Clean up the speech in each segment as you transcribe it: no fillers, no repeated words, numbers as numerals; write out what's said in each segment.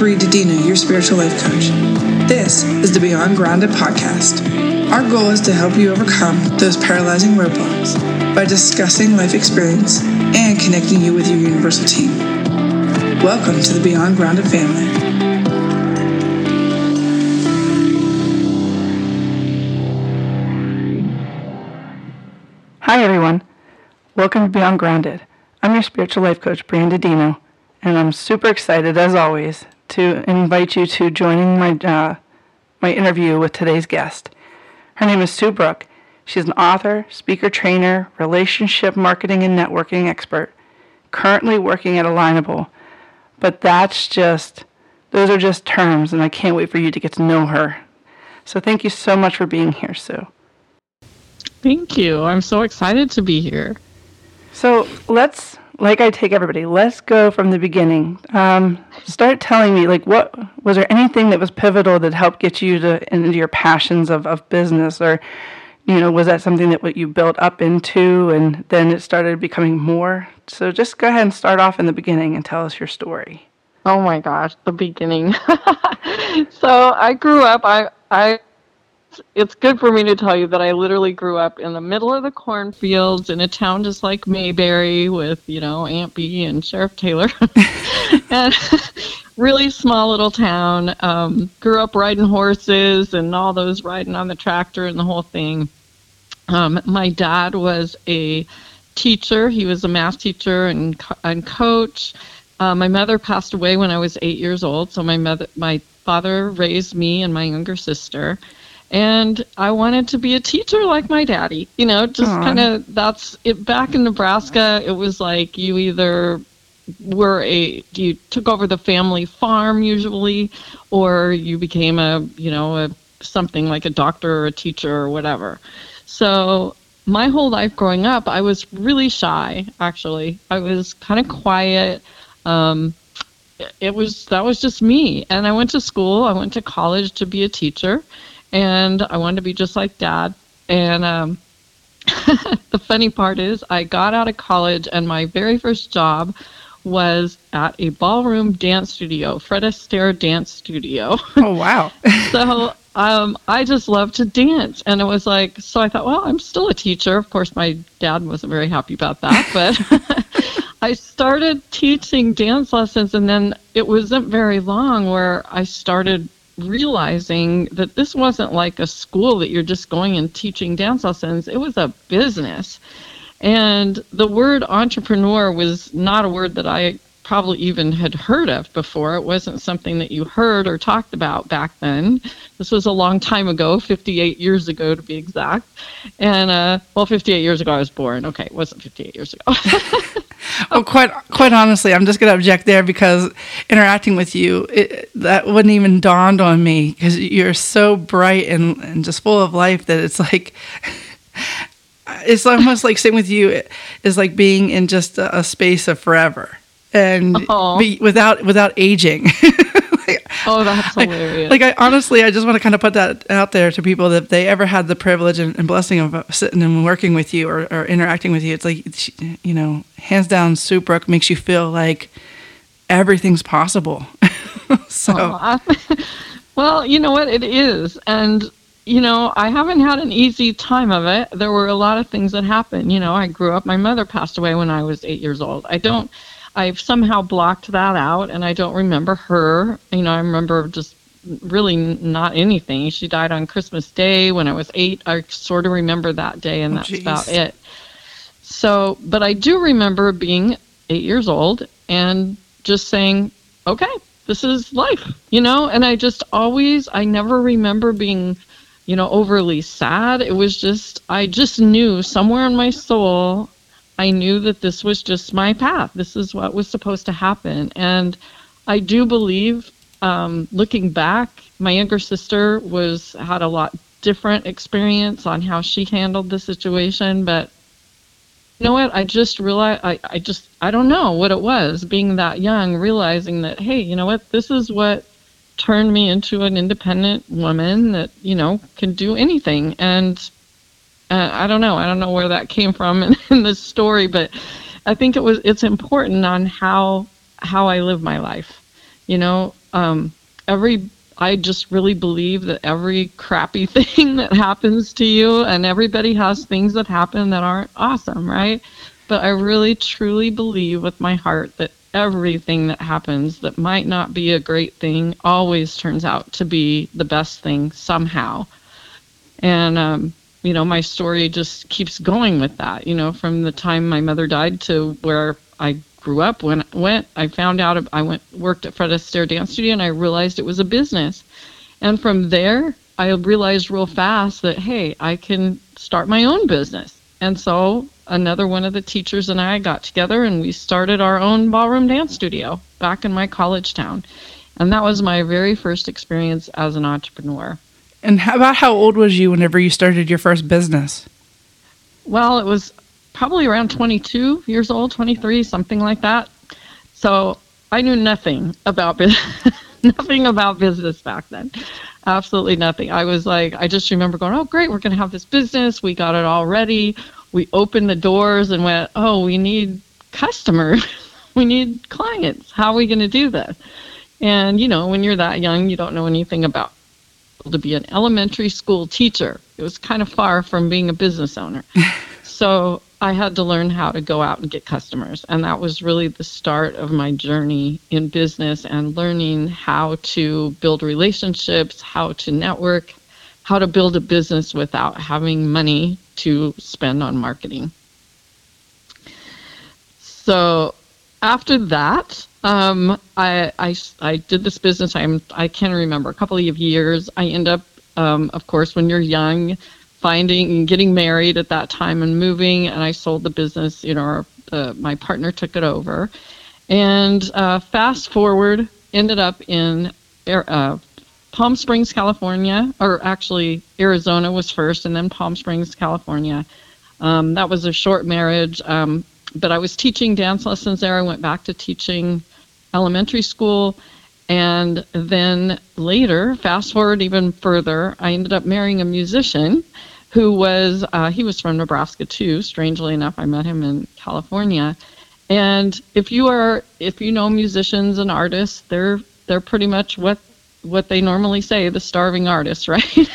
Bree Dedina, your spiritual life coach. This is the Beyond Grounded podcast. Our goal is to help you overcome those paralyzing roadblocks by discussing life experience and connecting you with your universal team. Welcome to the Beyond Grounded family. Hi everyone, welcome to Beyond Grounded. I'm your spiritual life coach, Bree Dedina, and I'm super excited, as always, to invite you to joining my interview with today's guest. Her name is Sue Brooke. She's an author, speaker, trainer, relationship marketing and networking expert, currently working at Alignable. But those are just terms, and I can't wait for you to get to know her. So thank you so much for being here, Sue. Thank you. I'm so excited to be here. So let's go from the beginning. Start telling me, what was there anything that was pivotal that helped get you into your passions of business, or, was that something that you built up into and then it started becoming more? So just go ahead and start off in the beginning and tell us your story. Oh my gosh, the beginning. So I grew up, it's good for me to tell you that I literally grew up in the middle of the cornfields in a town just like Mayberry with, Aunt Bee and Sheriff Taylor. And really small little town. Grew up riding horses and all those riding on the tractor and the whole thing. My dad was a teacher. He was a math teacher and coach. My mother passed away when I was 8 years old. So my father raised me and my younger sister. And I wanted to be a teacher like my daddy, kind of, that's it. Back in Nebraska, it was like you either you took over the family farm usually, or you became something like a doctor or a teacher or whatever. So my whole life growing up, I was really shy, actually. I was kind of quiet. That was just me. And I went to school, I went to college to be a teacher. And I wanted to be just like Dad. And the funny part is I got out of college and my very first job was at a ballroom dance studio, Fred Astaire Dance Studio. Oh, wow. So I just loved to dance. And it was like, so I thought, well, I'm still a teacher. Of course, my dad wasn't very happy about that. But I started teaching dance lessons. And then it wasn't very long where I started realizing that this wasn't like a school that you're just going and teaching dance lessons. It was a business. And the word entrepreneur was not a word that I probably even had heard of before. It wasn't something that you heard or talked about back then. This was a long time ago, 58 years ago to be exact. And 58 years ago I was born. Okay, it wasn't 58 years ago. Oh, quite honestly, I'm just going to object there because interacting with you, that wouldn't even dawned on me because you're so bright and just full of life that it's like, it's almost like sitting with you is like being in just a space of forever and without aging. Oh, that's hilarious. I just want to kind of put that out there to people that if they ever had the privilege and blessing of sitting and working with you or interacting with you, it's like, hands down, Sue Brooke makes you feel like everything's possible. So, well, you know what? It is. And, I haven't had an easy time of it. There were a lot of things that happened. I grew up, my mother passed away when I was 8 years old. I've somehow blocked that out, and I don't remember her. I remember just really not anything. She died on Christmas Day when I was 8. I sort of remember that day, and that's about it. So, but I do remember being 8 years old and just saying, okay, this is life, and I never remember being, overly sad. It was just, I just knew somewhere in my soul I knew that this was just my path. This is what was supposed to happen. And I do believe, looking back, my younger sister had a lot different experience on how she handled the situation. But you know what? I just realized, I don't know what it was, being that young, realizing that, hey, you know what? This is what turned me into an independent woman that, can do anything. And I don't know where that came from in this story, but I think it's important on how I live my life. I just really believe that every crappy thing that happens to you, and everybody has things that happen that aren't awesome, right? But I really truly believe with my heart that everything that happens that might not be a great thing always turns out to be the best thing somehow. And, you know, my story just keeps going with that, you know, from the time my mother died to where I grew up. When I went, I found out I worked at Fred Astaire Dance Studio, and I realized it was a business. And from there, I realized real fast that, hey, I can start my own business. And so another one of the teachers and I got together, and we started our own ballroom dance studio back in my college town. And that was my very first experience as an entrepreneur. And how old was you whenever you started your first business? Well, it was probably around 22 years old, 23, something like that. So I knew nothing about business back then. Absolutely nothing. I was like, I just remember going, oh, great, we're going to have this business. We got it all ready. We opened the doors and went, oh, we need customers. We need clients. How are we going to do this? And, you know, when you're that young, you don't know anything about to be an elementary school teacher. It was kind of far from being a business owner. So I had to learn how to go out and get customers. And that was really the start of my journey in business and learning how to build relationships, how to network, how to build a business without having money to spend on marketing. So after that, I did this business. I can't remember, a couple of years. I end up, of course, when you're young, finding and getting married at that time and moving. And I sold the business. You know, my partner took it over. And fast forward, ended up in Palm Springs, California, or actually Arizona was first, and then Palm Springs, California. That was a short marriage. But I was teaching dance lessons there. I went back to teaching elementary school. And then later, fast forward even further, I ended up marrying a musician who was, he was from Nebraska too. Strangely enough, I met him in California. And if you know musicians and artists, they're pretty much what they normally say, the starving artists, right?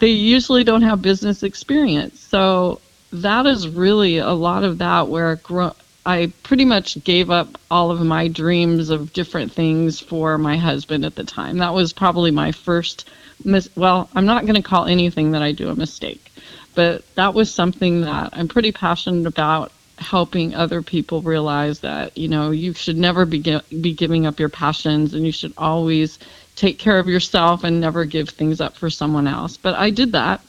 They usually don't have business experience. So that is really a lot of that where I pretty much gave up all of my dreams of different things for my husband at the time. That was probably my first, I'm not going to call anything that I do a mistake, but that was something that I'm pretty passionate about, helping other people realize that, you know, you should never be giving up your passions, and you should always take care of yourself and never give things up for someone else. But I did that.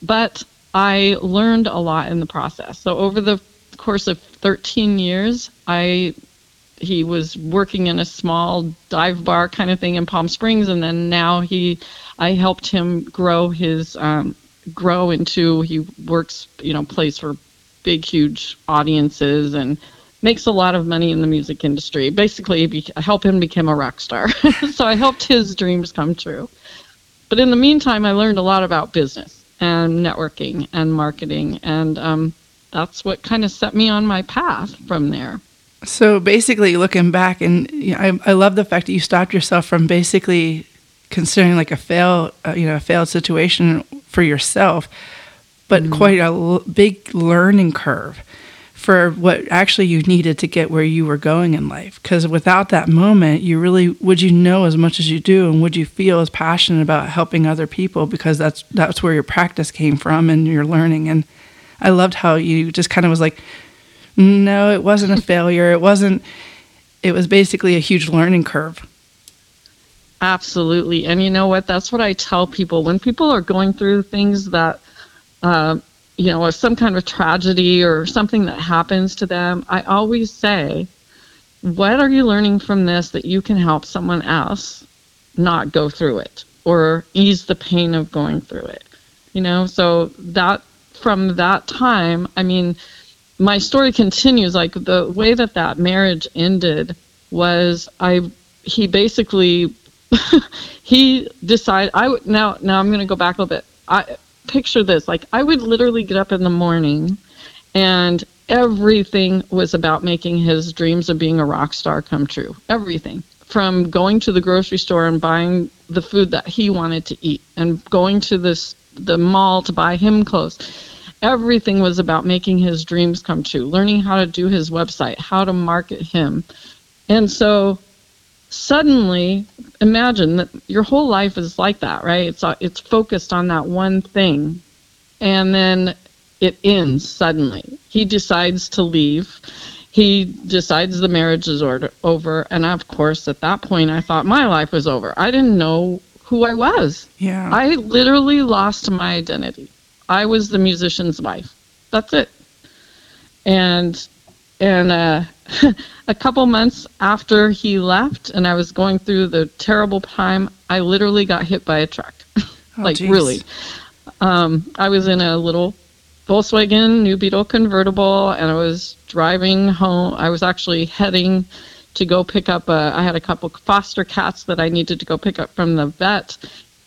But I learned a lot in the process. So over the course of 13 years, he was working in a small dive bar kind of thing in Palm Springs, and then now I helped him grow his he works, you know, plays for big, huge audiences and makes a lot of money in the music industry. Basically, help him become a rock star. So I helped his dreams come true. But in the meantime, I learned a lot about business and networking and marketing, and that's what kind of set me on my path from there. So basically, looking back, and you know, I love the fact that you stopped yourself from basically considering like a failed situation for yourself, but quite a big learning curve for what actually you needed to get where you were going in life. Because without that moment, would you know as much as you do, and would you feel as passionate about helping other people? Because that's where your practice came from and your learning. And I loved how you just kind of was like, no, it wasn't a failure. It was basically a huge learning curve. Absolutely. And you know what? That's what I tell people. When people are going through things that, you know, some kind of tragedy or something that happens to them, I always say, what are you learning from this that you can help someone else not go through it or ease the pain of going through it? You know, so that from that time, I mean, my story continues. Like the way that marriage ended was he basically, he decided, now I'm going to go back a little bit. Picture this, like I would literally get up in the morning and everything was about making his dreams of being a rock star come true. Everything. from going to the grocery store and buying the food that he wanted to eat and going to the mall to buy him clothes. Everything was about making his dreams come true, learning how to do his website, how to market him. And so suddenly, imagine that your whole life is like that, right? It's focused on that one thing, and then it ends suddenly. He decides to leave. He decides the marriage is over, and of course, at that point, I thought my life was over. I didn't know who I was. Yeah. I literally lost my identity. I was the musician's wife. That's it. And a couple months after he left, and I was going through the terrible time, I literally got hit by a truck. Really. I was in a little Volkswagen New Beetle convertible, and I was driving home. I was actually heading to go pick up I had a couple foster cats that I needed to go pick up from the vet,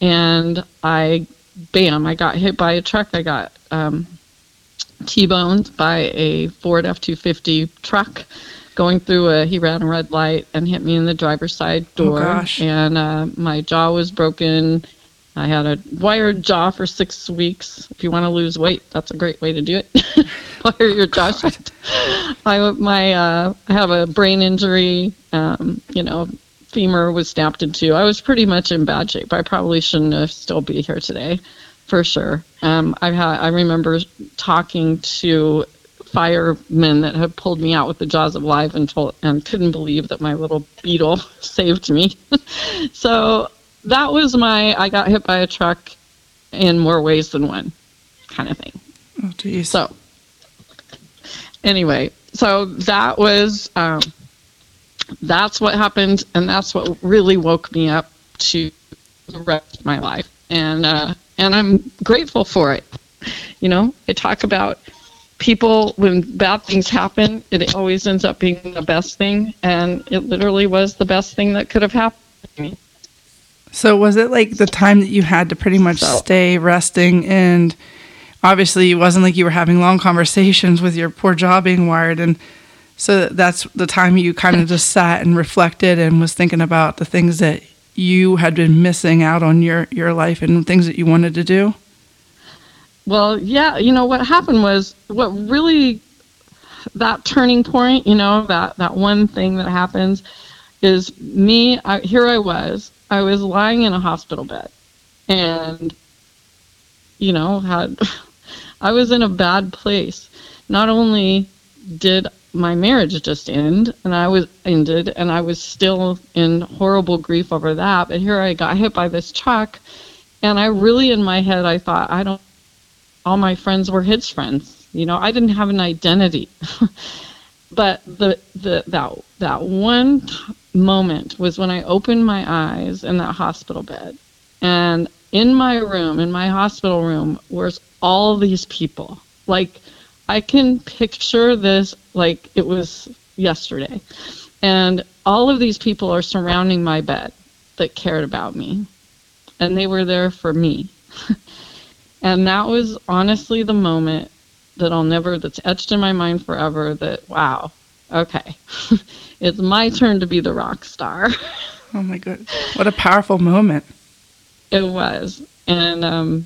and I got hit by a truck. I got T-boned by a Ford F-250 truck going through he ran a red light and hit me in the driver's side door. Oh, gosh. And my jaw was broken. I had a wired jaw for 6 weeks. If you want to lose weight, that's a great way to do it. Wire your jaw shut. I have a brain injury. Femur was snapped in two. I was pretty much in bad shape. I probably shouldn't still be here today, for sure. I remember talking to firemen that had pulled me out with the jaws of life and couldn't believe that my little beetle saved me. So that was I got hit by a truck in more ways than one kind of thing. Oh, geez. So anyway, that was, that's what happened, and that's what really woke me up to the rest of my life. And I'm grateful for it. You know, I talk about people, when bad things happen, it always ends up being the best thing, and it literally was the best thing that could have happened to me. So was it like the time that you had to pretty much stay resting, and obviously it wasn't like you were having long conversations with your poor jaw being wired, and so that's the time you kind of just sat and reflected and was thinking about the things that you had been missing out on your life and things that you wanted to do? Well, yeah, what happened was what really that turning point, that one thing that happens is here I was lying in a hospital bed, and, I was in a bad place. Not only did my marriage just end, and I was still in horrible grief over that, but here I got hit by this truck, and I really, in my head, I thought, all my friends were his friends. I didn't have an identity. But that one moment was when I opened my eyes in that hospital bed, and in my hospital room, was all these people. Like, I can picture this like it was yesterday, and all of these people are surrounding my bed that cared about me, and they were there for me. And that was honestly the moment that's etched in my mind forever, that, wow, okay, it's my turn to be the rock star. Oh my God. What a powerful moment. It was. And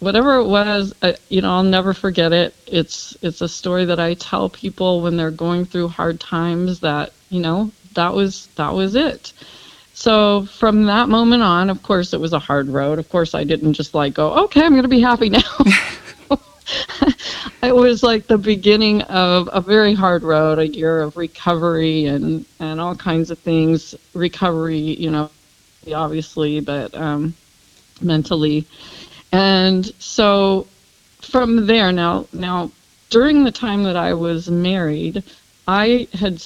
whatever it was, I'll never forget it. It's a story that I tell people when they're going through hard times, that, that was it. So from that moment on, of course, it was a hard road. Of course, I didn't just go, okay, I'm going to be happy now. It was like the beginning of a very hard road, a year of recovery and all kinds of things. Recovery, obviously, but mentally. And so from there, now during the time that I was married, I had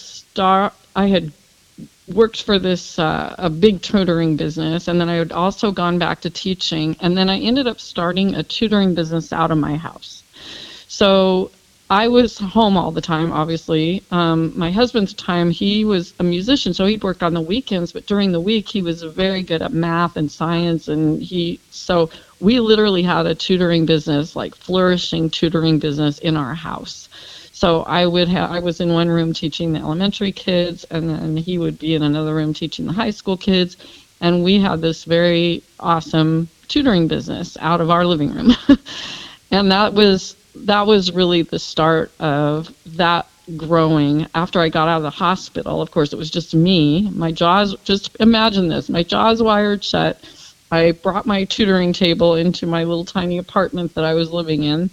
worked for this a big tutoring business, and then I had also gone back to teaching, and then I ended up starting a tutoring business out of my house. So I was home all the time, obviously. My husband's time, he was a musician, so he'd work on the weekends, but during the week he was very good at math and science, and so we literally had a tutoring business, flourishing tutoring business in our house. So I was in one room teaching the elementary kids, and then he would be in another room teaching the high school kids. And we had this very awesome tutoring business out of our living room. And that was really the start of that growing. After I got out of the hospital, of course, it was just me. My jaws, just imagine this, my jaws wired shut. I brought my tutoring table into my little tiny apartment that I was living in,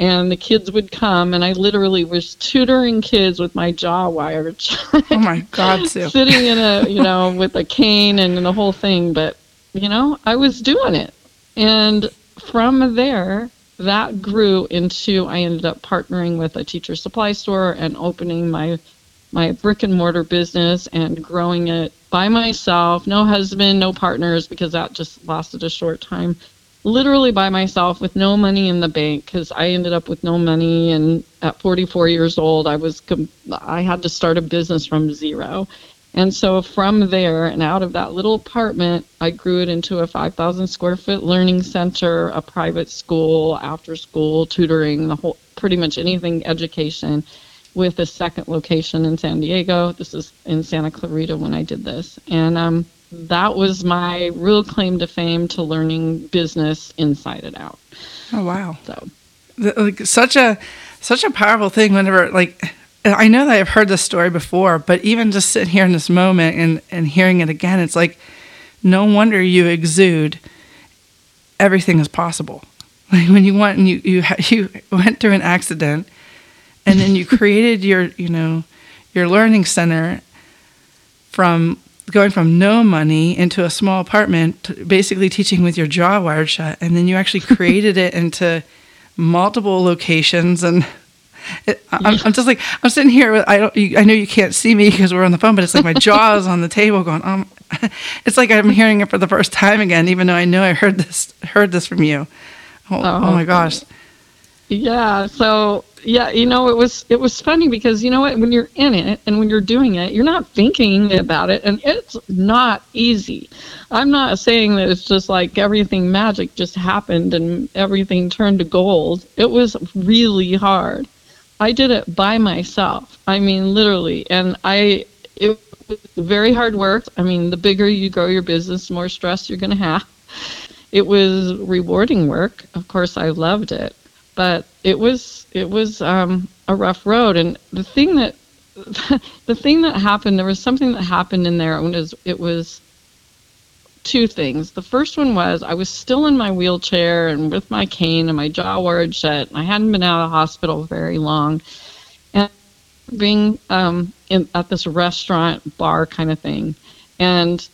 and the kids would come, and I literally was tutoring kids with my jaw wired shut. Oh my God, Sue. Sitting in a, with a cane and the whole thing, but, I was doing it. And from there, that grew into, I ended up partnering with a teacher supply store and opening my brick and mortar business and growing it by myself, no husband, no partners, because that just lasted a short time, literally by myself with no money in the bank, because I ended up with no money. And at 44 years old, I had to start a business from zero. And so from there and out of that little apartment, I grew it into a 5,000 square foot learning center, a private school, after school, tutoring, the whole, pretty much anything education, with a second location in San Diego. This is in Santa Clarita when I did this. And that was my real claim to fame to learning business inside and out. Oh, wow. So such a powerful thing whenever, I know that I've heard this story before, but even just sitting here in this moment and hearing it again, it's like, no wonder you exude everything is possible. Like when you went and you went through an accident, and then you created your learning center from going from no money into a small apartment, to basically teaching with your jaw wired shut. And then you actually created it into multiple locations. And I'm just like, I'm sitting here. I know you can't see me because we're on the phone, but it's like my jaw is on the table going, it's like I'm hearing it for the first time again, even though I know I heard this from you. Oh my gosh. Yeah. So, yeah, it was funny because you know what, when you're in it and when you're doing it, you're not thinking about it, and it's not easy. I'm not saying that it's just like everything magic just happened and everything turned to gold. It was really hard. I did it by myself. I mean, literally, and it was very hard work. I mean, the bigger you grow your business, the more stress you're going to have. It was rewarding work. Of course, I loved it. But it was a rough road, and the thing that happened, there was something that happened in there. It was two things. The first one was I was still in my wheelchair and with my cane and my jaw wired shut, and I hadn't been out of the hospital very long, and being at this restaurant bar kind of thing, and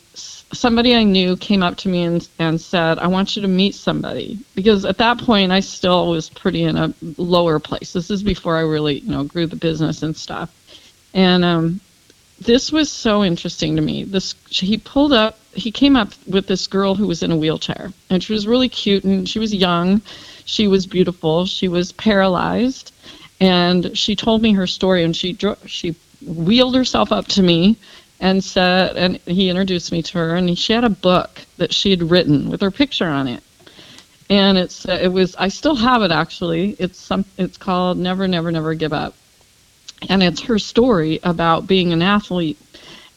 somebody I knew came up to me and said, I want you to meet somebody. Because at that point, I still was pretty in a lower place. This is before I really, grew the business and stuff. And this was so interesting to me. He came up with this girl who was in a wheelchair. And she was really cute, and she was young. She was beautiful. She was paralyzed. And she told me her story, and she wheeled herself up to me. And he introduced me to her, and she had a book that she had written with her picture on it, and it was I still have it actually. It's called Never Never Never Give Up, and it's her story about being an athlete,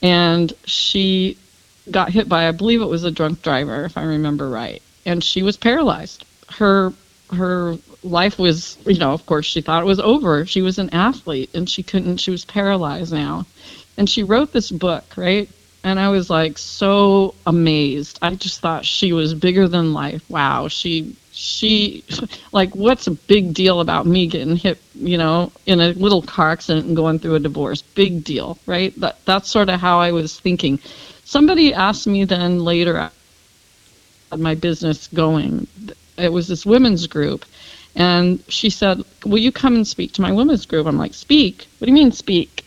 and she got hit by, I believe it was a drunk driver if I remember right, and she was paralyzed. Her life was, of course she thought it was over. She was an athlete, and she was paralyzed now. And she wrote this book, right? And I was like so amazed. I just thought she was bigger than life. Wow, she like, what's a big deal about me getting hit, in a little car accident and going through a divorce? Big deal, right? That's sort of how I was thinking. Somebody asked me then later, I had my business going. It was this women's group. And she said, will you come and speak to my women's group? I'm like, speak? What do you mean speak?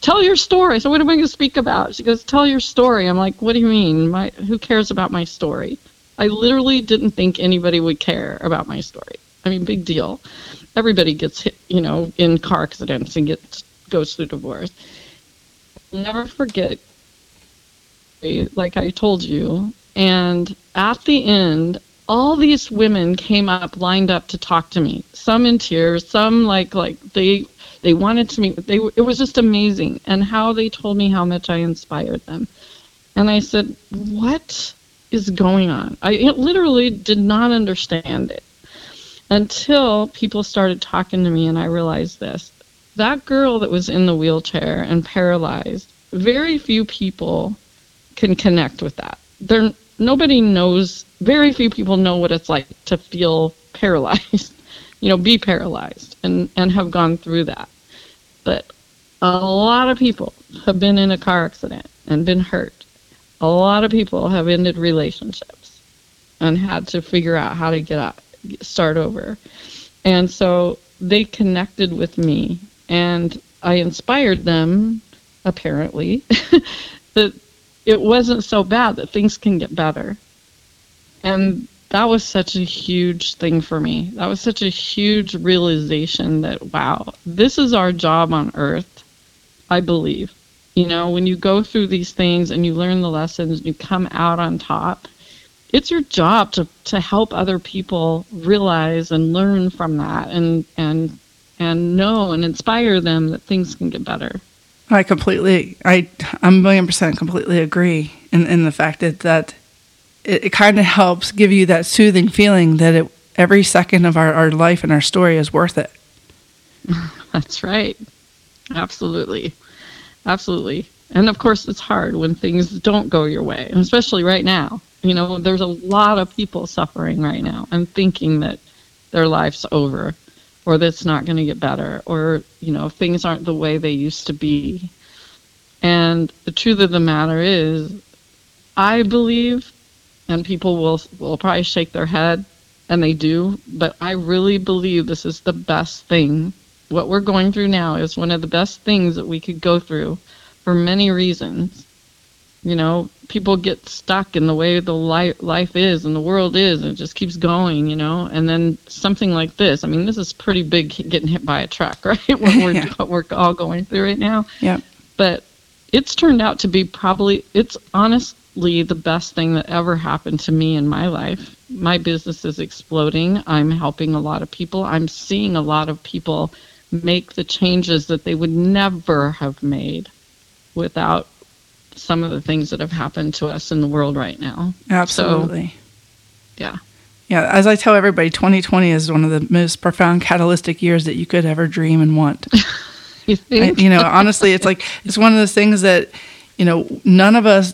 Tell your story. So what am I going to speak about? She goes, tell your story. I'm like, what do you mean? Who cares about my story? I literally didn't think anybody would care about my story. I mean, big deal. Everybody gets hit, in car accidents and goes through divorce. I'll never forget, like I told you. And at the end, all these women came up, lined up to talk to me, some in tears, some like they wanted to meet. It was just amazing, and how they told me how much I inspired them. And I said, what is going on? It literally did not understand it until people started talking to me, and I realized this. That girl that was in the wheelchair and paralyzed, very few people can connect with that. Nobody knows, very few people know what it's like to feel paralyzed, be paralyzed and have gone through that. But a lot of people have been in a car accident and been hurt. A lot of people have ended relationships and had to figure out how to get up, start over. And so they connected with me, and I inspired them, apparently, that it wasn't so bad, that things can get better. And that was such a huge thing for me. That was such a huge realization that, wow, this is our job on earth, I believe. When you go through these things and you learn the lessons and you come out on top, it's your job to help other people realize and learn from that and know and inspire them that things can get better. I 1,000,000% completely agree in the fact that it kind of helps give you that soothing feeling that every second of our life and our story is worth it. That's right. Absolutely. Absolutely. And of course, it's hard when things don't go your way, and especially right now. There's a lot of people suffering right now and thinking that their life's over, or that's not going to get better, or, things aren't the way they used to be. And the truth of the matter is, I believe, and people will probably shake their head, and they do, but I really believe this is the best thing. What we're going through now is one of the best things that we could go through for many reasons. People get stuck in the way the life is and the world is, and it just keeps going, and then something like this. I mean, this is pretty big, getting hit by a truck, right? What we're all going through right now. Yeah. But it's turned out to be it's honestly the best thing that ever happened to me in my life. My business is exploding. I'm helping a lot of people. I'm seeing a lot of people make the changes that they would never have made without some of the things that have happened to us in the world right now. Absolutely. So, yeah. Yeah. As I tell everybody, 2020 is one of the most profound catalytic years that you could ever dream and want. You think? Honestly, it's one of those things that, none of us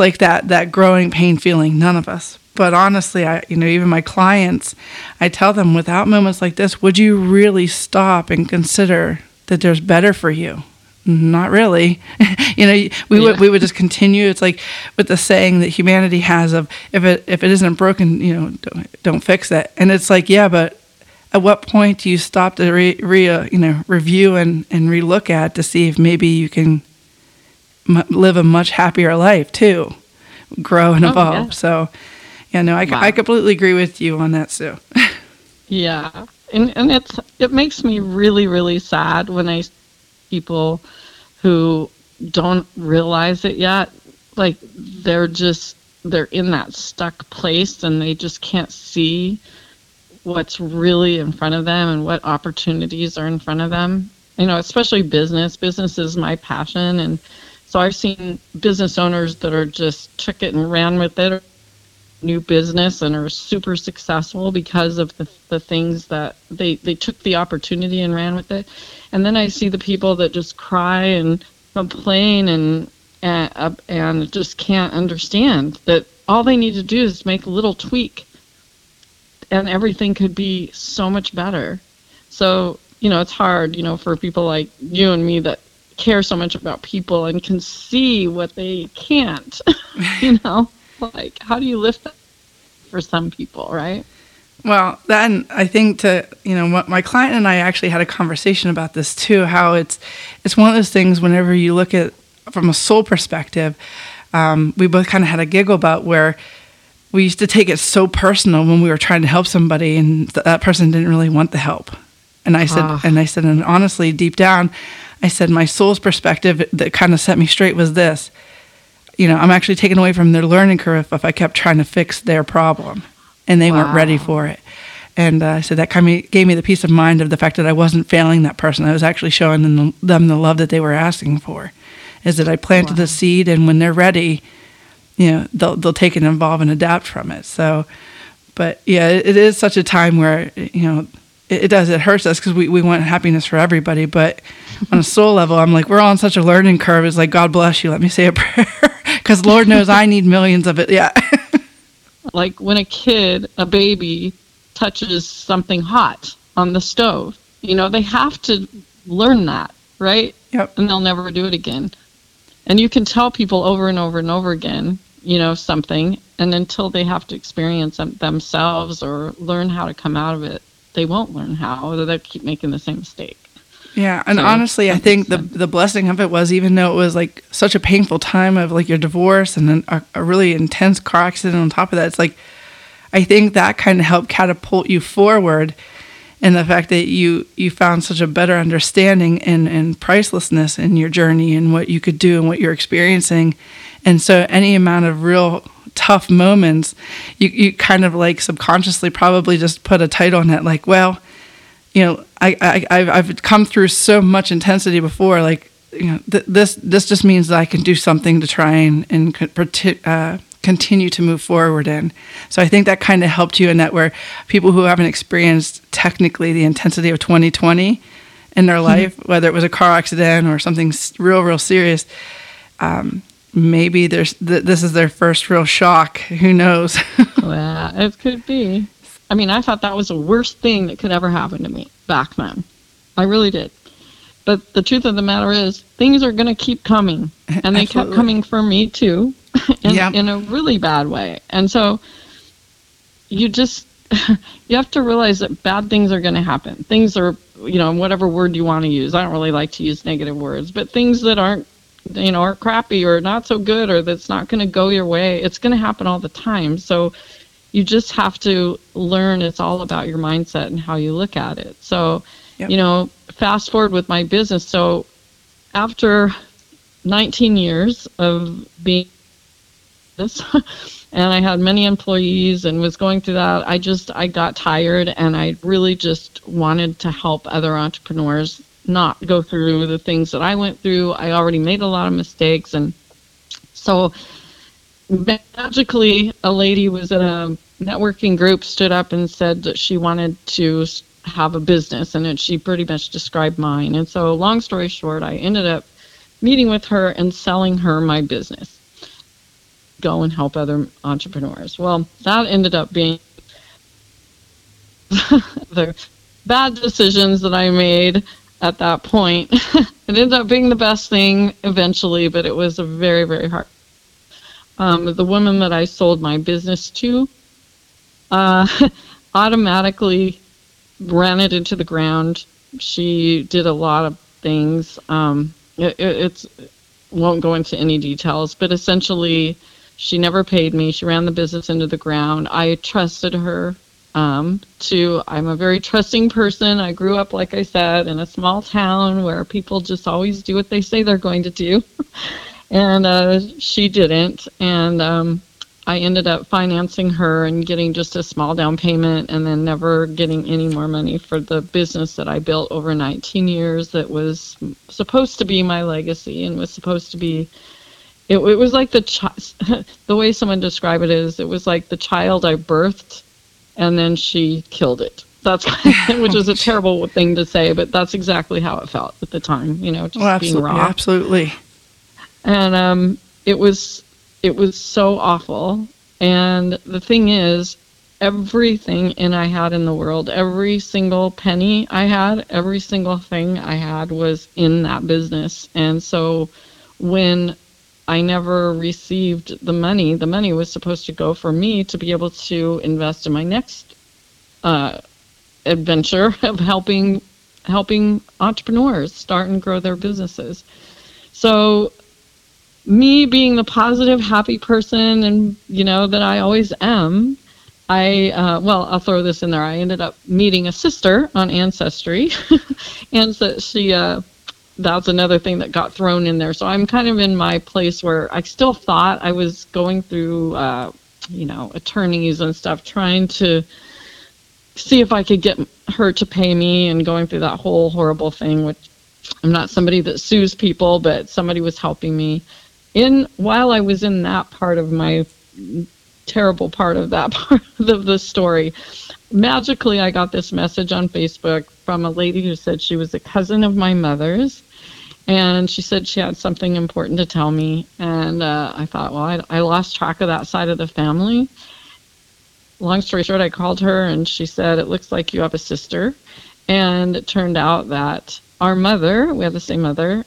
like that growing pain feeling, none of us. But honestly, even my clients, I tell them, without moments like this, would you really stop and consider that there's better for you? Not really. We would just continue. It's like with the saying that humanity has of, if it isn't broken, don't fix it. And it's like, yeah, but at what point do you stop to review and relook at to see if maybe you can live a much happier life too, grow and evolve. Yeah. So, wow. I completely agree with you on that, Sue. Yeah, and it makes me really, really sad when I people who don't realize it yet, like they're in that stuck place and they just can't see what's really in front of them and what opportunities are in front of them. Especially business. Business is my passion, and so I've seen business owners that are just took it and ran with it, or new business, and are super successful because of the things that they took the opportunity and ran with it. And then I see the people that just cry and complain and just can't understand that all they need to do is make a little tweak and everything could be so much better. So, it's hard, for people like you and me that care so much about people and can see what they can't, Like, how do you lift that for some people, right? Well, then I think my client and I actually had a conversation about this too, how it's one of those things whenever you look at from a soul perspective, we both kind of had a giggle about where we used to take it so personal when we were trying to help somebody and that person didn't really want the help. And I said, and honestly, deep down, I said, my soul's perspective that kind of set me straight was this. I'm actually taken away from their learning curve if I kept trying to fix their problem. and they weren't ready for it. And so that kind of gave me the peace of mind of the fact that I wasn't failing that person. I was actually showing them the love that they were asking for, is that I planted the seed, and when they're ready, you know, they'll take it and evolve and adapt from it. So, but yeah, it is such a time where, you know, it does, it hurts us because we want happiness for everybody. But on a soul level, I'm like, we're all on such a learning curve. It's like, God bless you. Let me say a prayer because Lord knows I need millions of it. Yeah. Like when a baby touches something hot on the stove, you know, they have to learn that, right? Yep. And they'll never do it again. And you can tell people over and over and over again, you know, something, and until they have to experience it themselves or learn how to come out of it, they won't learn how, or they'll keep making the same mistake. Yeah, and so, honestly, I think the blessing of it was, even though it was like such a painful time of like your divorce and then a really intense car accident on top of that, it's like, I think that kind of helped catapult you forward, and the fact that you found such a better understanding and pricelessness in your journey and what you could do and what you're experiencing. And so any amount of real tough moments, you kind of like subconsciously probably just put a title on that, like, well, you know, I've come through so much intensity before, like, you know, this just means that I can do something to try and continue to move forward in. So I think that kind of helped you in that, where people who haven't experienced technically the intensity of 2020 in their life, whether it was a car accident or something real, real serious, maybe this is their first real shock. Who knows? Well, it could be. I mean, I thought that was the worst thing that could ever happen to me back then. I really did. But the truth of the matter is, things are going to keep coming. And they kept coming for me, too, in a really bad way. And so you have to realize that bad things are going to happen. Things are, you know, whatever word you want to use. I don't really like to use negative words. But things that aren't, you know, are crappy or not so good, or that's not going to go your way, it's going to happen all the time. So you just have to learn it's all about your mindset and how you look at it. So, you know, fast forward with my business. So after 19 years of being this, and I had many employees and was going through that, I got tired, and I really just wanted to help other entrepreneurs not go through the things that I went through. I already made a lot of mistakes. And so magically, a lady was in a networking group, stood up and said that she wanted to have a business, and she pretty much described mine. And so long story short, I ended up meeting with her and selling her my business, go and help other entrepreneurs. Well, that ended up being the bad decisions that I made at that point. It ended up being the best thing eventually, but it was a very, very hard. The woman that I sold my business to automatically ran it into the ground. She did a lot of things. It won't go into any details, but essentially she never paid me. She ran the business into the ground. I trusted her. I'm a very trusting person. I grew up, like I said, in a small town where people just always do what they say they're going to do. And she didn't. And I ended up financing her and getting just a small down payment, and then never getting any more money for the business that I built over 19 years that was supposed to be my legacy and was supposed to be. It was like the way someone described it is, it was like the child I birthed, and then she killed it. That's which is a terrible thing to say, but that's exactly how it felt at the time. You know, just being raw. Absolutely. And it was so awful. And the thing is, everything I had in the world, every single penny I had, every single thing I had was in that business. And so when I never received the money. The money was supposed to go for me to be able to invest in my next adventure of helping entrepreneurs start and grow their businesses. So me being the positive, happy person, and you know that I always am, I'll throw this in there. I ended up meeting a sister on Ancestry, and so she. That's another thing that got thrown in there. So I'm kind of in my place where I still thought I was going through you know, attorneys and stuff, trying to see if I could get her to pay me and going through that whole horrible thing, which I'm not somebody that sues people, but somebody was helping me. While I was in that part of my terrible part of that part of the story, magically I got this message on Facebook from a lady who said she was a cousin of my mother's, and she said she had something important to tell me. And I thought, well, I lost track of that side of the family. Long story short, I called her and she said, it looks like you have a sister. And it turned out that our mother, we had the same mother,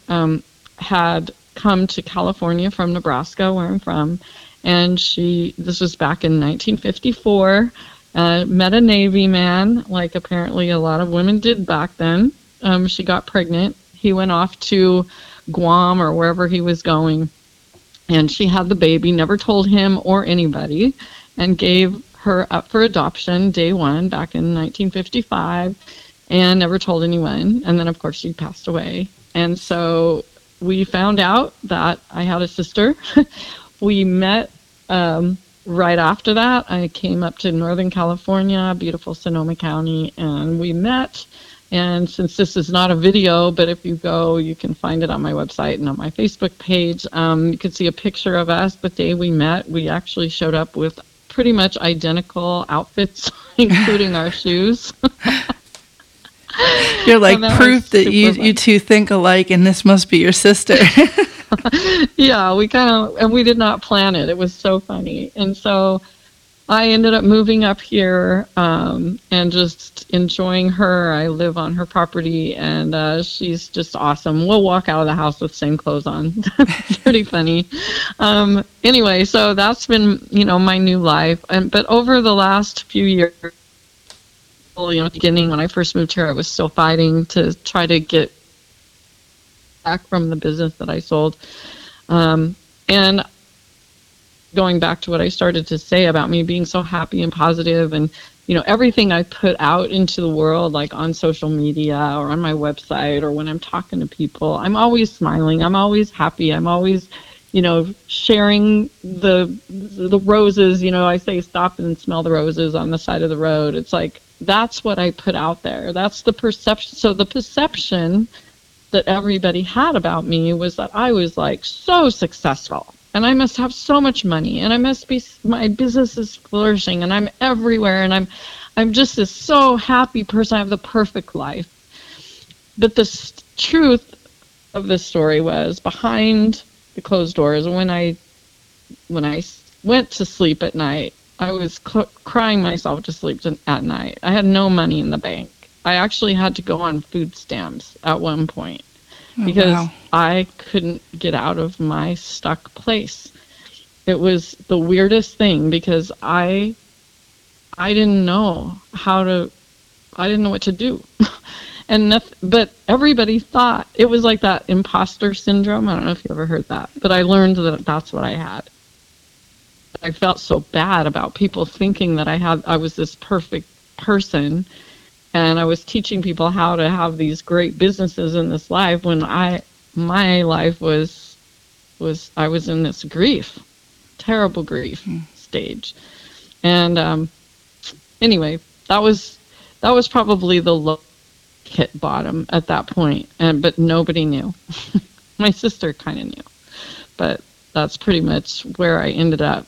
had come to California from Nebraska, where I'm from. And this was back in 1954, met a Navy man, like apparently a lot of women did back then. She got pregnant. He went off to Guam or wherever he was going. And she had the baby, never told him or anybody, and gave her up for adoption day one back in 1955 and never told anyone. And then, of course, she passed away. And so we found out that I had a sister. We met right after that. I came up to Northern California, beautiful Sonoma County, and we met. And since this is not a video, but if you go, you can find it on my website and on my Facebook page. You can see a picture of us. The day we met, we actually showed up with pretty much identical outfits, including our shoes. You're like proof that you two think alike, and this must be your sister. Yeah, we did not plan it. It was so funny. And so I ended up moving up here and just enjoying her. I live on her property, and she's just awesome. We'll walk out of the house with the same clothes on. It's pretty funny. Anyway, so that's been, my new life. But over the last few years, beginning when I first moved here, I was still fighting to try to get back from the business that I sold. And going back to what I started to say about me being so happy and positive, and everything I put out into the world, like on social media or on my website or when I'm talking to people, I'm always smiling, I'm always happy, I'm always sharing the roses. I say stop and smell the roses on the side of the road. It's like, that's what I put out there. That's the perception. So the perception that everybody had about me was that I was like so successful, and I must have so much money, and I must be, my business is flourishing, and I'm everywhere, and I'm just this so happy person. I have the perfect life. But the truth of this story was, behind the closed doors, when I went to sleep at night, I was crying myself to sleep at night. I had no money in the bank. I actually had to go on food stamps at one point. Oh, because wow. I couldn't get out of my stuck place. It was the weirdest thing, because I didn't know I didn't know what to do. But everybody thought, it was like that imposter syndrome. I don't know if you ever heard that, but I learned that that's what I had. I felt so bad about people thinking that I was this perfect person, and I was teaching people how to have these great businesses in this life when my life was I was in this terrible grief stage. And anyway, that was probably the low hit bottom at that point. But nobody knew. My sister kind of knew, but that's pretty much where I ended up.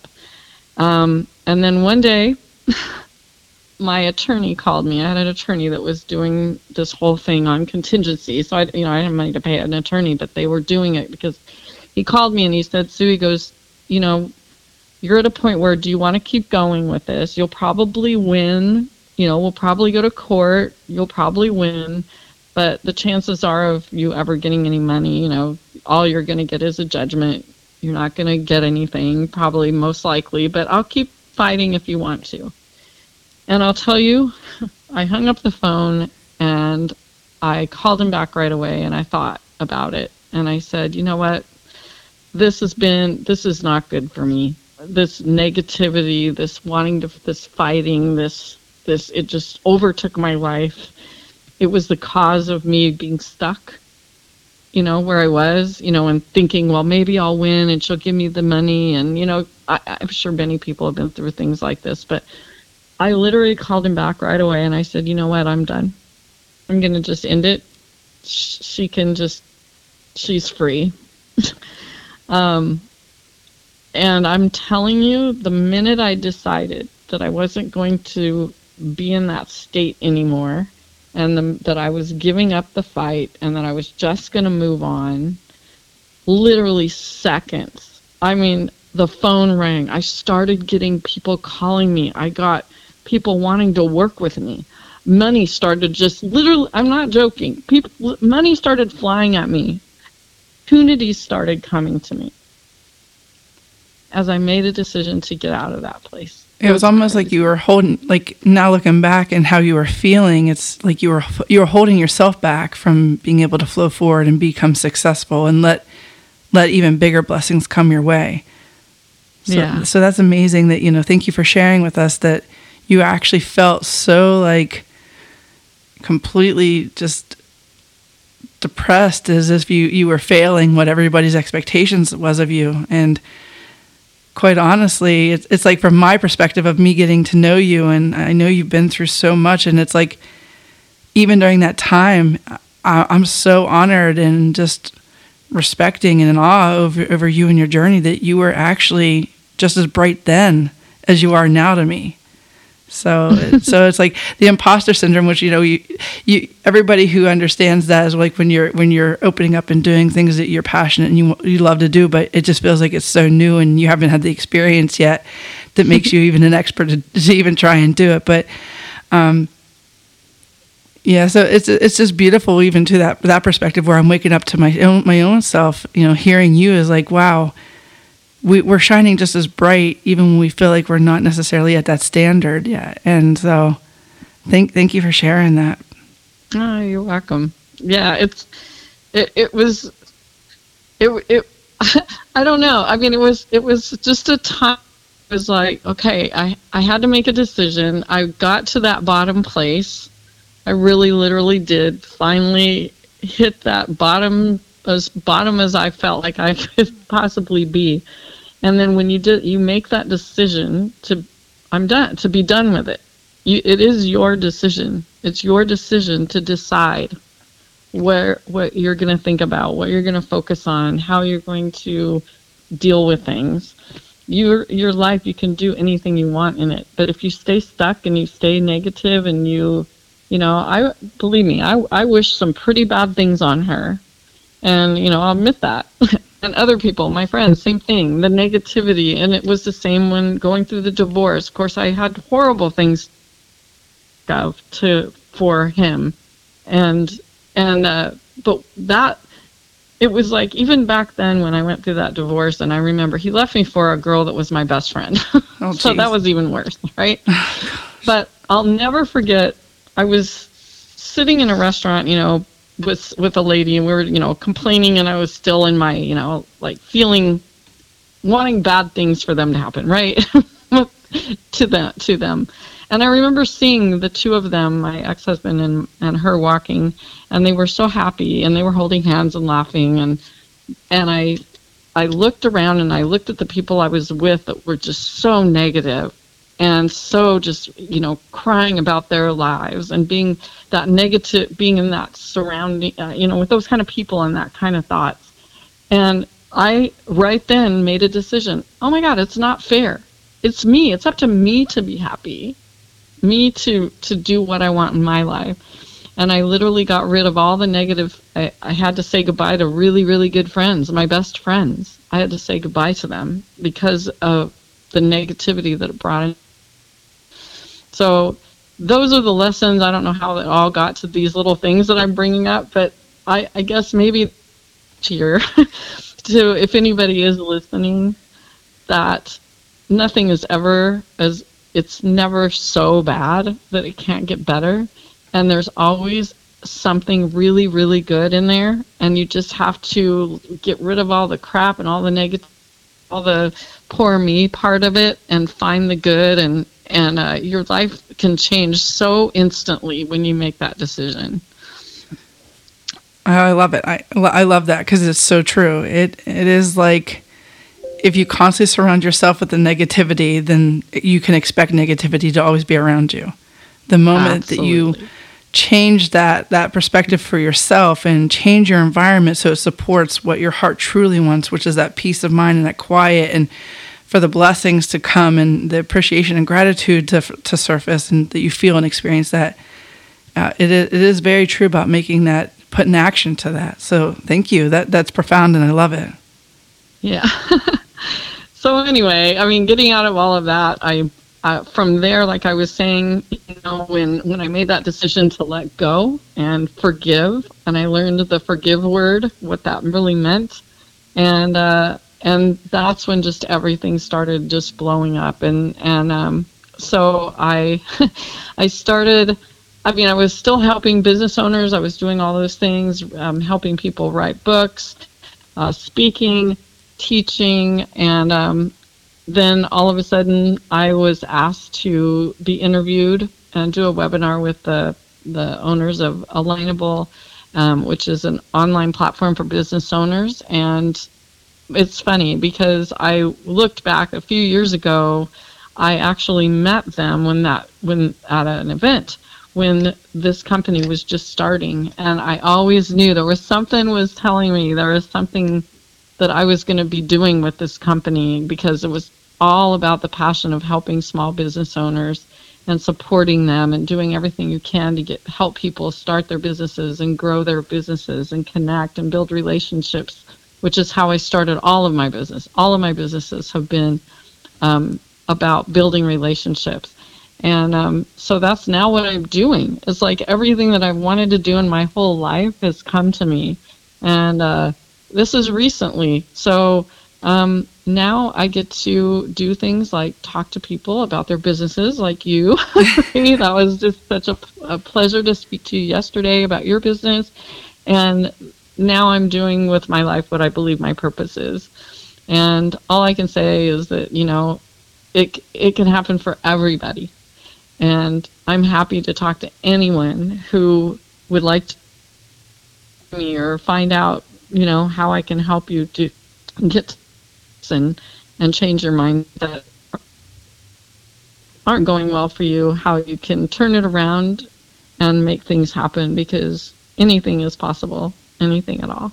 And then one day, my attorney called me. I had an attorney that was doing this whole thing on contingency. So I didn't have money to pay an attorney, but they were doing it because he called me and he said, Sue, he goes, you're at a point where, do you want to keep going with this? You'll probably win. We'll probably go to court. You'll probably win. But the chances are of you ever getting any money, all you're going to get is a judgment. You're not going to get anything, probably, most likely. But I'll keep fighting if you want to. And I'll tell you, I hung up the phone and I called him back right away, and I thought about it. And I said, you know what? This is not good for me. This negativity, this fighting, this, it just overtook my life. It was the cause of me being stuck you know, where I was, you know, and thinking, well, maybe I'll win and she'll give me the money. And, you know, I'm sure many people have been through things like this, but I literally called him back right away and I said, you know what, I'm done. I'm going to just end it. She can just, she's free. And I'm telling you, the minute I decided that I wasn't going to be in that state anymore, and that I was giving up the fight, and that I was just going to move on, literally seconds. I mean, the phone rang. I started getting people calling me. I got people wanting to work with me. Money started just literally, I'm not joking, people, money started flying at me. Opportunities started coming to me as I made a decision to get out of that place. It was almost like you were holding, like now looking back and how you were feeling, it's like you were holding yourself back from being able to flow forward and become successful and let even bigger blessings come your way. So, yeah. So that's amazing that, you know, thank you for sharing with us that you actually felt so like completely just depressed as if you were failing what everybody's expectations was of you. And quite honestly, it's like from my perspective of me getting to know you, and I know you've been through so much, and it's like even during that time, I'm so honored and just respecting and in awe over you and your journey, that you were actually just as bright then as you are now to me. So it's like the imposter syndrome, which, you know, you everybody who understands that is like when you're opening up and doing things that you're passionate and you love to do, but it just feels like it's so new and you haven't had the experience yet that makes you even an expert to even try and do it. But yeah, so it's just beautiful even to that perspective where I'm waking up to my own self. You know, hearing you is like, wow. We're shining just as bright, even when we feel like we're not necessarily at that standard yet. And so, thank you for sharing that. Oh, you're welcome. Yeah, it was. I don't know. I mean, it was just a time. It was like, okay, I had to make a decision. I got to that bottom place. I really, literally did finally hit that bottom as I felt like I could possibly be. And then when you make that decision to be done with it. It is your decision. It's your decision to decide what you're going to think about, what you're going to focus on, how you're going to deal with things. Your life, you can do anything you want in it. But if you stay stuck and you stay negative and you know, I wish some pretty bad things on her. And, you know, I'll admit that. And other people, my friends, same thing, the negativity. And it was the same when going through the divorce. Of course, I had horrible things for him. And but that, it was like, even back then when I went through that divorce, and I remember he left me for a girl that was my best friend. Oh, so that was even worse, right? But I'll never forget, I was sitting in a restaurant, you know, with a lady, and we were, you know, complaining, and I was still in my, you know, like feeling, wanting bad things for them to happen, right? to them. And I remember seeing the two of them, my ex-husband and her, walking, and they were so happy, and they were holding hands and laughing, and I looked around, and I looked at the people I was with that were just so negative, and so just, you know, crying about their lives and being that negative, being in that surrounding, you know, with those kind of people and that kind of thoughts. And I right then made a decision. Oh my God, it's not fair. It's me. It's up to me to be happy, me to do what I want in my life. And I literally got rid of all the negative. I had to say goodbye to really, really good friends, my best friends. I had to say goodbye to them because of the negativity that it brought in. So those are the lessons. I don't know how it all got to these little things that I'm bringing up, but I guess maybe to if anybody is listening, that nothing is ever as, it's never so bad that it can't get better. And there's always something really, really good in there. And you just have to get rid of all the crap and all the negative, all the poor me part of it, and find the good, and your life can change so instantly when you make that decision. I love it. I love that because it's so true. It is like if you constantly surround yourself with the negativity, then you can expect negativity to always be around you. The moment that you change that perspective for yourself and change your environment so it supports what your heart truly wants, which is that peace of mind and that quiet and for the blessings to come and the appreciation and gratitude to surface and that you feel and experience that. It is very true about making that, putting action to that. So thank you. That's profound and I love it. Yeah. So anyway, I mean, getting out of all of that, I from there, like I was saying, you know, when I made that decision to let go and forgive, and I learned the forgive word, what that really meant, and that's when just everything started just blowing up, and so I started. I mean, I was still helping business owners. I was doing all those things, helping people write books, speaking, teaching, and then all of a sudden I was asked to be interviewed and do a webinar with the owners of Alignable, which is an online platform for business owners. And it's funny because I looked back a few years ago, I actually met them when at an event when this company was just starting, and I always knew there was something that I was going to be doing with this company, because it was all about the passion of helping small business owners and supporting them and doing everything you can to help people start their businesses and grow their businesses and connect and build relationships, which is how I started all of my business. All of my businesses have been about building relationships. And so that's now what I'm doing. It's like everything that I've wanted to do in my whole life has come to me. And this is recently. So now I get to do things like talk to people about their businesses like you. That was just such a pleasure to speak to you yesterday about your business. And now I'm doing with my life what I believe my purpose is. And all I can say is that, you know, it can happen for everybody. And I'm happy to talk to anyone who would like to talk to me or find out, you know, how I can help you to get and change your mind that aren't going well for you, how you can turn it around and make things happen, because anything is possible, anything at all.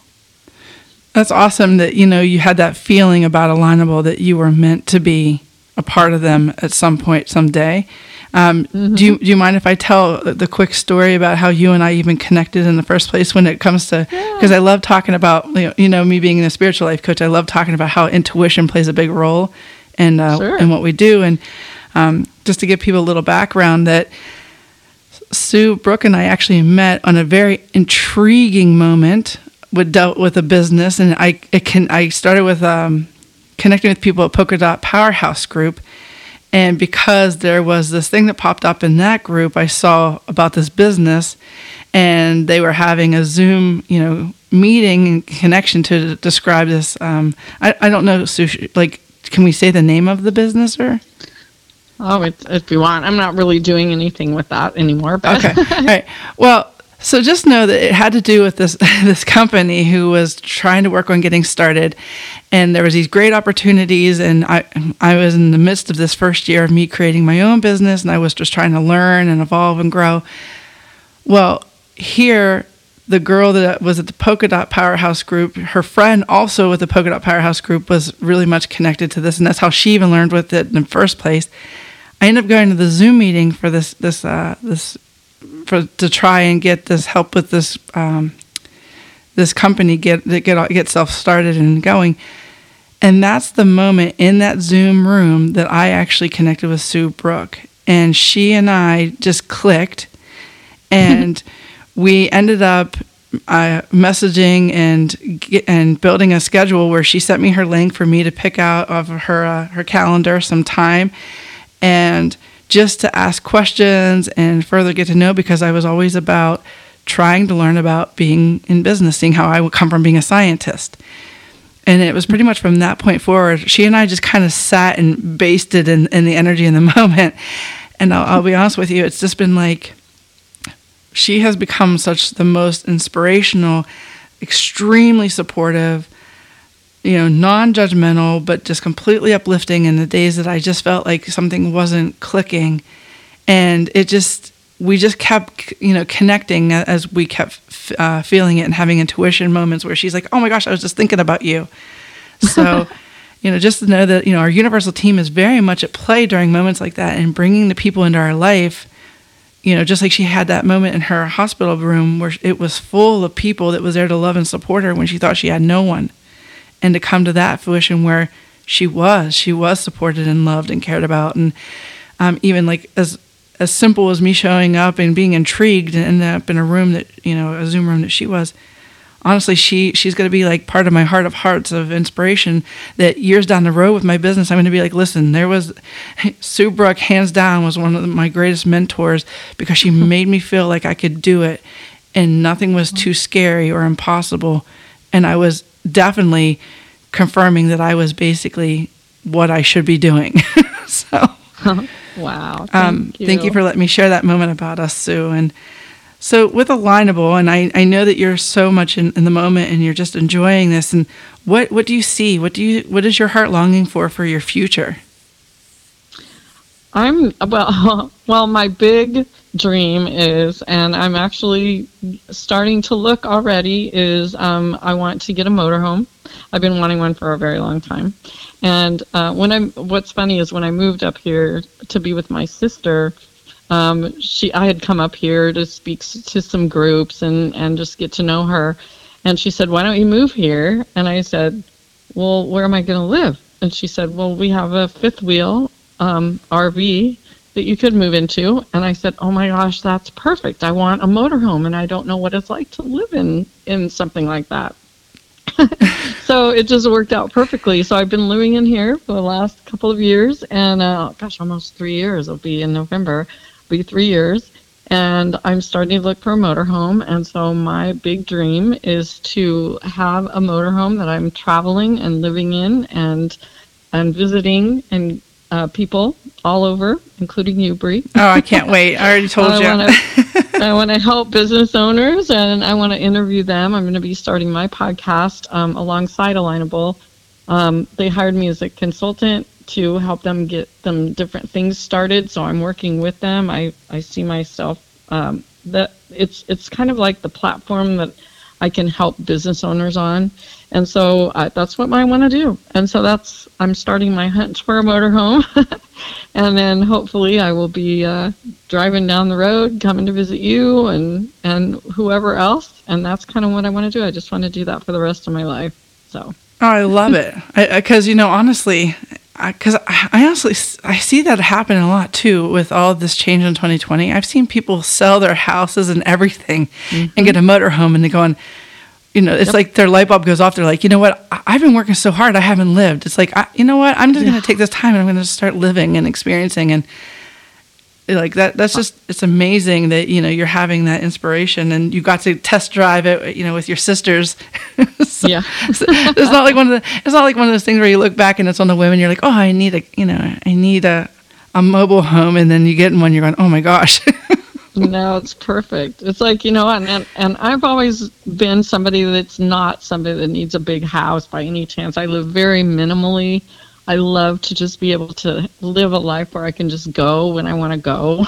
That's awesome that, you know, you had that feeling about Alignable that you were meant to be a part of them at some point, someday. Do you mind if I tell the quick story about how you and I even connected in the first place when it comes to, because I love talking about, you know, me being a spiritual life coach, I love talking about how intuition plays a big role in, in what we do. And just to give people a little background, that Sue Brooke and I actually met on a very intriguing moment, dealt with a business, and I started with connecting with people at Polka Dot Powerhouse Group. And because there was this thing that popped up in that group, I saw about this business, and they were having a Zoom, you know, meeting and connection to describe this. I don't know, Sushi, like, can we say the name of the business or? Oh, if you want. I'm not really doing anything with that anymore. But. Okay. All right. Well, so just know that it had to do with this company who was trying to work on getting started, and there was these great opportunities, and I was in the midst of this first year of me creating my own business, and I was just trying to learn and evolve and grow. Well, here, the girl that was at the Polka Dot Powerhouse Group, her friend also with the Polka Dot Powerhouse Group was really much connected to this, and that's how she even learned with it in the first place. I ended up going to the Zoom meeting for this to try and get this help with this this company get self started and going, and that's the moment in that Zoom room that I actually connected with Sue Brooke, and she and I just clicked, and we ended up messaging and building a schedule where she sent me her link for me to pick out of her calendar some time, and just to ask questions and further get to know, because I was always about trying to learn about being in business, seeing how I would come from being a scientist. And it was pretty much from that point forward, she and I just kind of sat and basted in the energy in the moment. And I'll be honest with you, it's just been like, She has become such the most inspirational, extremely supportive, you know, non-judgmental, but just completely uplifting in the days that I just felt like something wasn't clicking. And it just, we just kept, you know, connecting as we kept feeling it and having intuition moments where she's like, oh my gosh, I was just thinking about you. So, you know, just to know that, you know, our universal team is very much at play during moments like that and bringing the people into our life, you know, just like she had that moment in her hospital room where it was full of people that was there to love and support her when she thought she had no one. And to come to that fruition where she was supported and loved and cared about. And even like as simple as me showing up and being intrigued and ending up in a room that, you know, a Zoom room that she was, honestly, she's going to be like part of my heart of hearts of inspiration that years down the road with my business, I'm going to be like, listen, there was Sue Brooke, hands down, was one of my greatest mentors because she made me feel like I could do it and nothing was too scary or impossible. And I was definitely confirming that I was basically what I should be doing. So, wow. Thank you for letting me share that moment about us, Sue. And so with Alignable, and I know that you're so much in the moment and you're just enjoying this. And what do you see? What is your heart longing for your future? My big dream is, and I'm actually starting to look already, is I want to get a motorhome. I've been wanting one for a very long time. And what's funny is when I moved up here to be with my sister, I had come up here to speak to some groups and just get to know her. And she said, why don't you move here? And I said, well, where am I going to live? And she said, well, we have a fifth wheel RV that you could move into. And I said, oh my gosh, that's perfect. I want a motorhome, and I don't know what it's like to live in something like that. So it just worked out perfectly. So I've been living in here for the last couple of years, and almost 3 years. It'll be in November. It'll be 3 years. And I'm starting to look for a motorhome. And so my big dream is to have a motorhome that I'm traveling and living in and visiting and people all over, including you, Bree. Oh, I can't wait. I already told you. I want to help business owners, and I want to interview them. I'm going to be starting my podcast alongside Alignable. They hired me as a consultant to help them get them different things started, so I'm working with them. I see myself that it's kind of like the platform that I can help business owners on. And so that's what I want to do. And so I'm starting my hunt for a motorhome. And then hopefully I will be driving down the road, coming to visit you and whoever else. And that's kind of what I want to do. I just want to do that for the rest of my life. So. Oh, I love it. Because, you know, honestly, I see that happen a lot too with all this change in 2020. I've seen people sell their houses and everything and get a motorhome, and they're going, you know, it's like their light bulb goes off. They're like, you know what? I've been working so hard, I haven't lived. It's like, you know what? I'm just going to take this time and I'm going to start living and experiencing. And like that's just, it's amazing that, you know, you're having that inspiration and you got to test drive it, you know, with your sisters. So it's not like one of those things where you look back and it's on the whim and you're like, oh, I need a mobile home. And then you get in one, you're going, oh my gosh. No, it's perfect. It's like, you know, and I've always been somebody that's not somebody that needs a big house by any chance. I live very minimally. I love to just be able to live a life where I can just go when I want to go.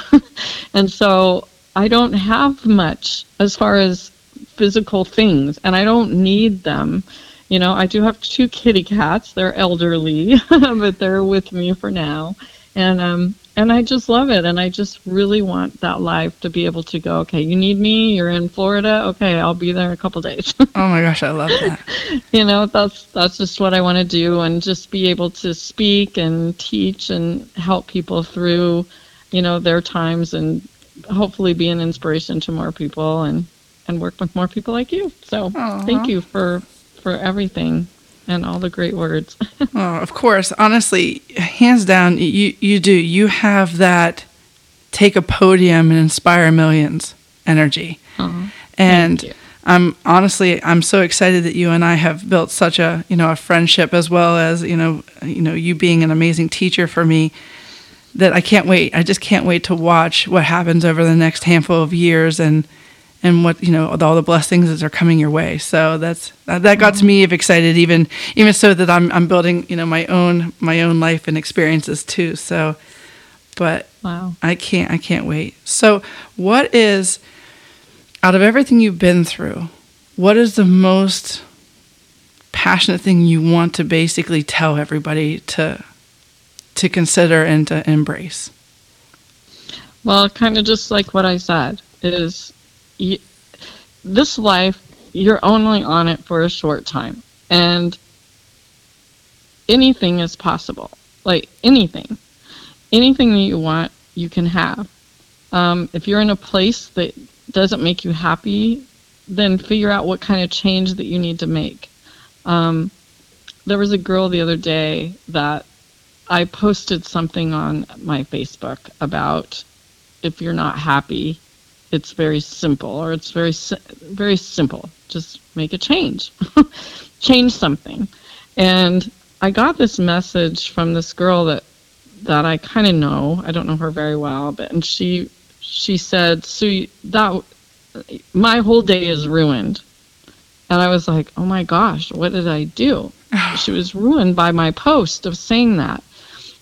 And so I don't have much as far as physical things, and I don't need them. You know, I do have 2 kitty cats. They're elderly, but they're with me for now. And I just love it. And I just really want that life to be able to go, okay, you need me, you're in Florida. Okay, I'll be there in a couple days. Oh my gosh, I love that. You know, that's just what I want to do, and just be able to speak and teach and help people through, you know, their times, and hopefully be an inspiration to more people and work with more people like you. So thank you for everything. And all the great words. Oh, of course. Honestly, hands down, you do. You have that take a podium and inspire millions energy. Uh-huh. And I'm so excited that you and I have built such a, you know, a friendship, as well as, you know, you being an amazing teacher for me. that I can't wait. I just can't wait to watch what happens over the next handful of years and what, you know, all the blessings that are coming your way. So that got to me excited, even so that I'm building, you know, my own life and experiences too. So, but wow, I can't wait. So what is, out of everything you've been through, what is the most passionate thing you want to basically tell everybody to consider and to embrace? Well, kind of just like what I said, is this life, you're only on it for a short time, and anything is possible. Like anything that you want, you can have. If you're in a place that doesn't make you happy, then figure out what kind of change that you need to make. There was a girl the other day that I posted something on my Facebook about, if you're not happy, it's very simple, or it's very, very simple. Just make a change, change something. And I got this message from this girl that I kind of know. I don't know her very well, and she said, "Sue, that my whole day is ruined." And I was like, "Oh my gosh, what did I do?" She was ruined by my post of saying that.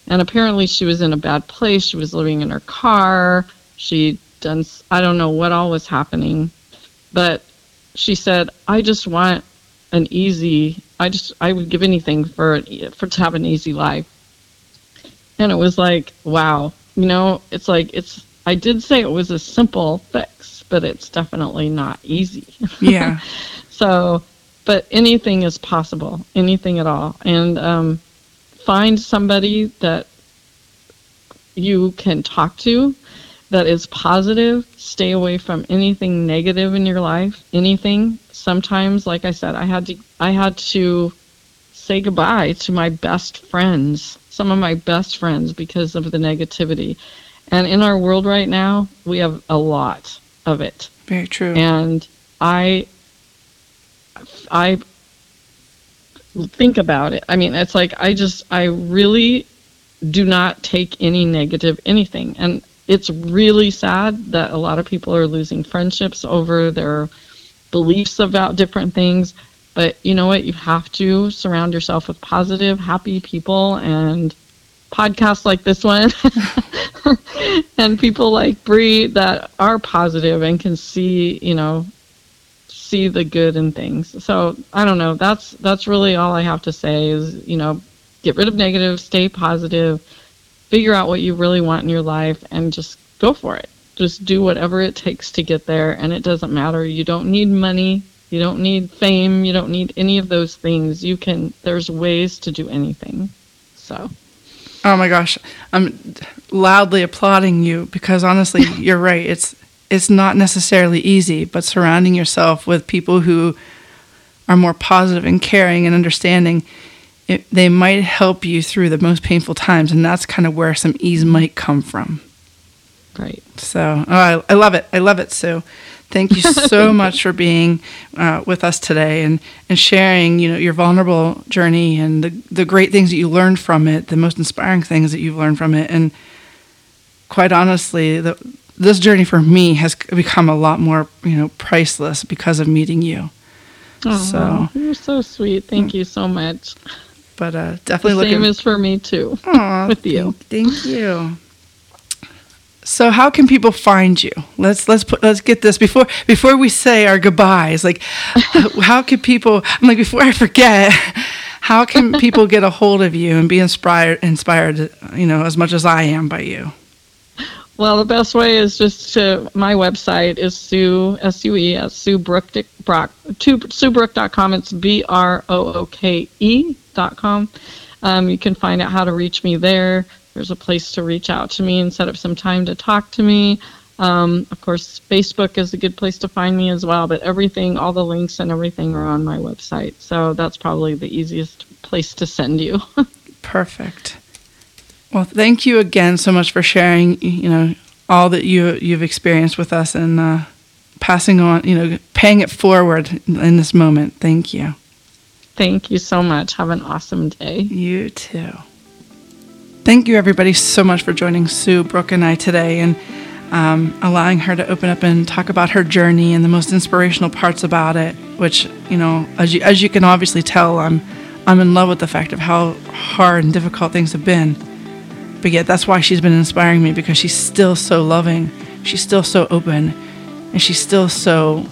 And apparently she was in a bad place. She was living in her car. She'd done, I don't know what all was happening. But she said, "I just want an easy, I would give anything for to have an easy life." And it was like, wow. You know, it's like, I did say it was a simple fix, but it's definitely not easy. Yeah. So, but anything is possible, anything at all. And find somebody that you can talk to that is positive. Stay away from anything negative in your life, anything. Sometimes, like I said, I had to say goodbye to my best friends, some of my best friends, because of the negativity. And in our world right now, we have a lot of it. Very true. And I think about it. I mean, it's like I really do not take any negative anything. And it's really sad that a lot of people are losing friendships over their beliefs about different things. But you know what? You have to surround yourself with positive, happy people, and podcasts like this one and people like Bree that are positive and can see, you know, see the good in things. So I don't know. That's really all I have to say is, you know, get rid of negative, stay positive, figure out what you really want in your life, and just go for it. Just do whatever it takes to get there, and it doesn't matter. You don't need money. You don't need fame. You don't need any of those things. There's ways to do anything. So. Oh my gosh. I'm loudly applauding you because honestly, you're right. It's not necessarily easy, but surrounding yourself with people who are more positive and caring and understanding, they might help you through the most painful times, and that's kind of where some ease might come from. Right. So I love it. I love it, Sue. Thank you so much for being with us today and sharing, you know, your vulnerable journey and the great things that you learned from it, the most inspiring things that you've learned from it. And quite honestly, this journey for me has become a lot more, you know, priceless because of meeting you. Oh, so you're so sweet. Thank you so much. But definitely the same is for me too. Aww, with you. Thank you. So how can people find you? Let's get this before we say our goodbyes. Like, how can people? I'm like, before I forget. How can people get a hold of you and be inspired, you know, as much as I am by you? Well, the best way is just to, my website is SueBrooke.com. It's BROOKE.com. You can find out how to reach me there. There's a place to reach out to me and set up some time to talk to me. Of course, Facebook is a good place to find me as well, but everything, all the links and everything are on my website. So that's probably the easiest place to send you. Perfect. Well, thank you again so much for sharing, you know, all that you've experienced with us and passing on, you know, paying it forward in this moment. Thank you. Thank you so much. Have an awesome day. You too. Thank you, everybody, so much for joining Sue, Brooke, and I today, and allowing her to open up and talk about her journey and the most inspirational parts about it, which, you know, as you can obviously tell, I'm in love with the fact of how hard and difficult things have been. But yet that's why she's been inspiring me, because she's still so loving, she's still so open, and she's still so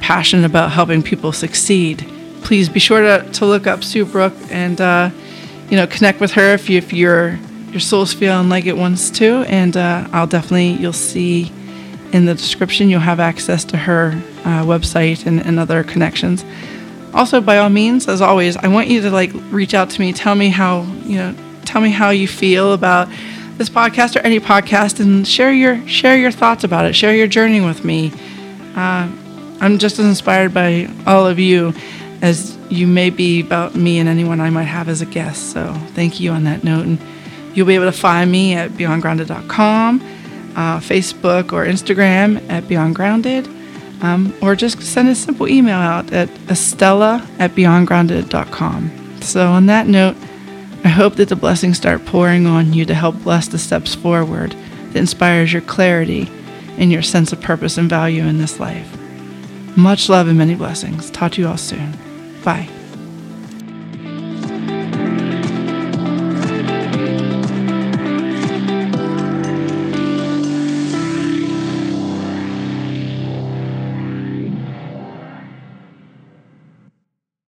passionate about helping people succeed. Please be sure to look up Sue Brooke and, you know, connect with her if your soul's feeling like it wants to. And I'll definitely, you'll see in the description, you'll have access to her website and other connections. Also, by all means, as always, I want you to reach out to me. Tell me how you feel about this podcast or any podcast, and share your thoughts about it. Share your journey with me. I'm just as inspired by all of you as you may be about me and anyone I might have as a guest. So thank you on that note. And you'll be able to find me at beyondgrounded.com, Facebook or Instagram at beyondgrounded. Or just send a simple email out at estella@beyondgrounded.com. So on that note, I hope that the blessings start pouring on you to help bless the steps forward that inspires your clarity and your sense of purpose and value in this life. Much love and many blessings. Talk to you all soon. Bye.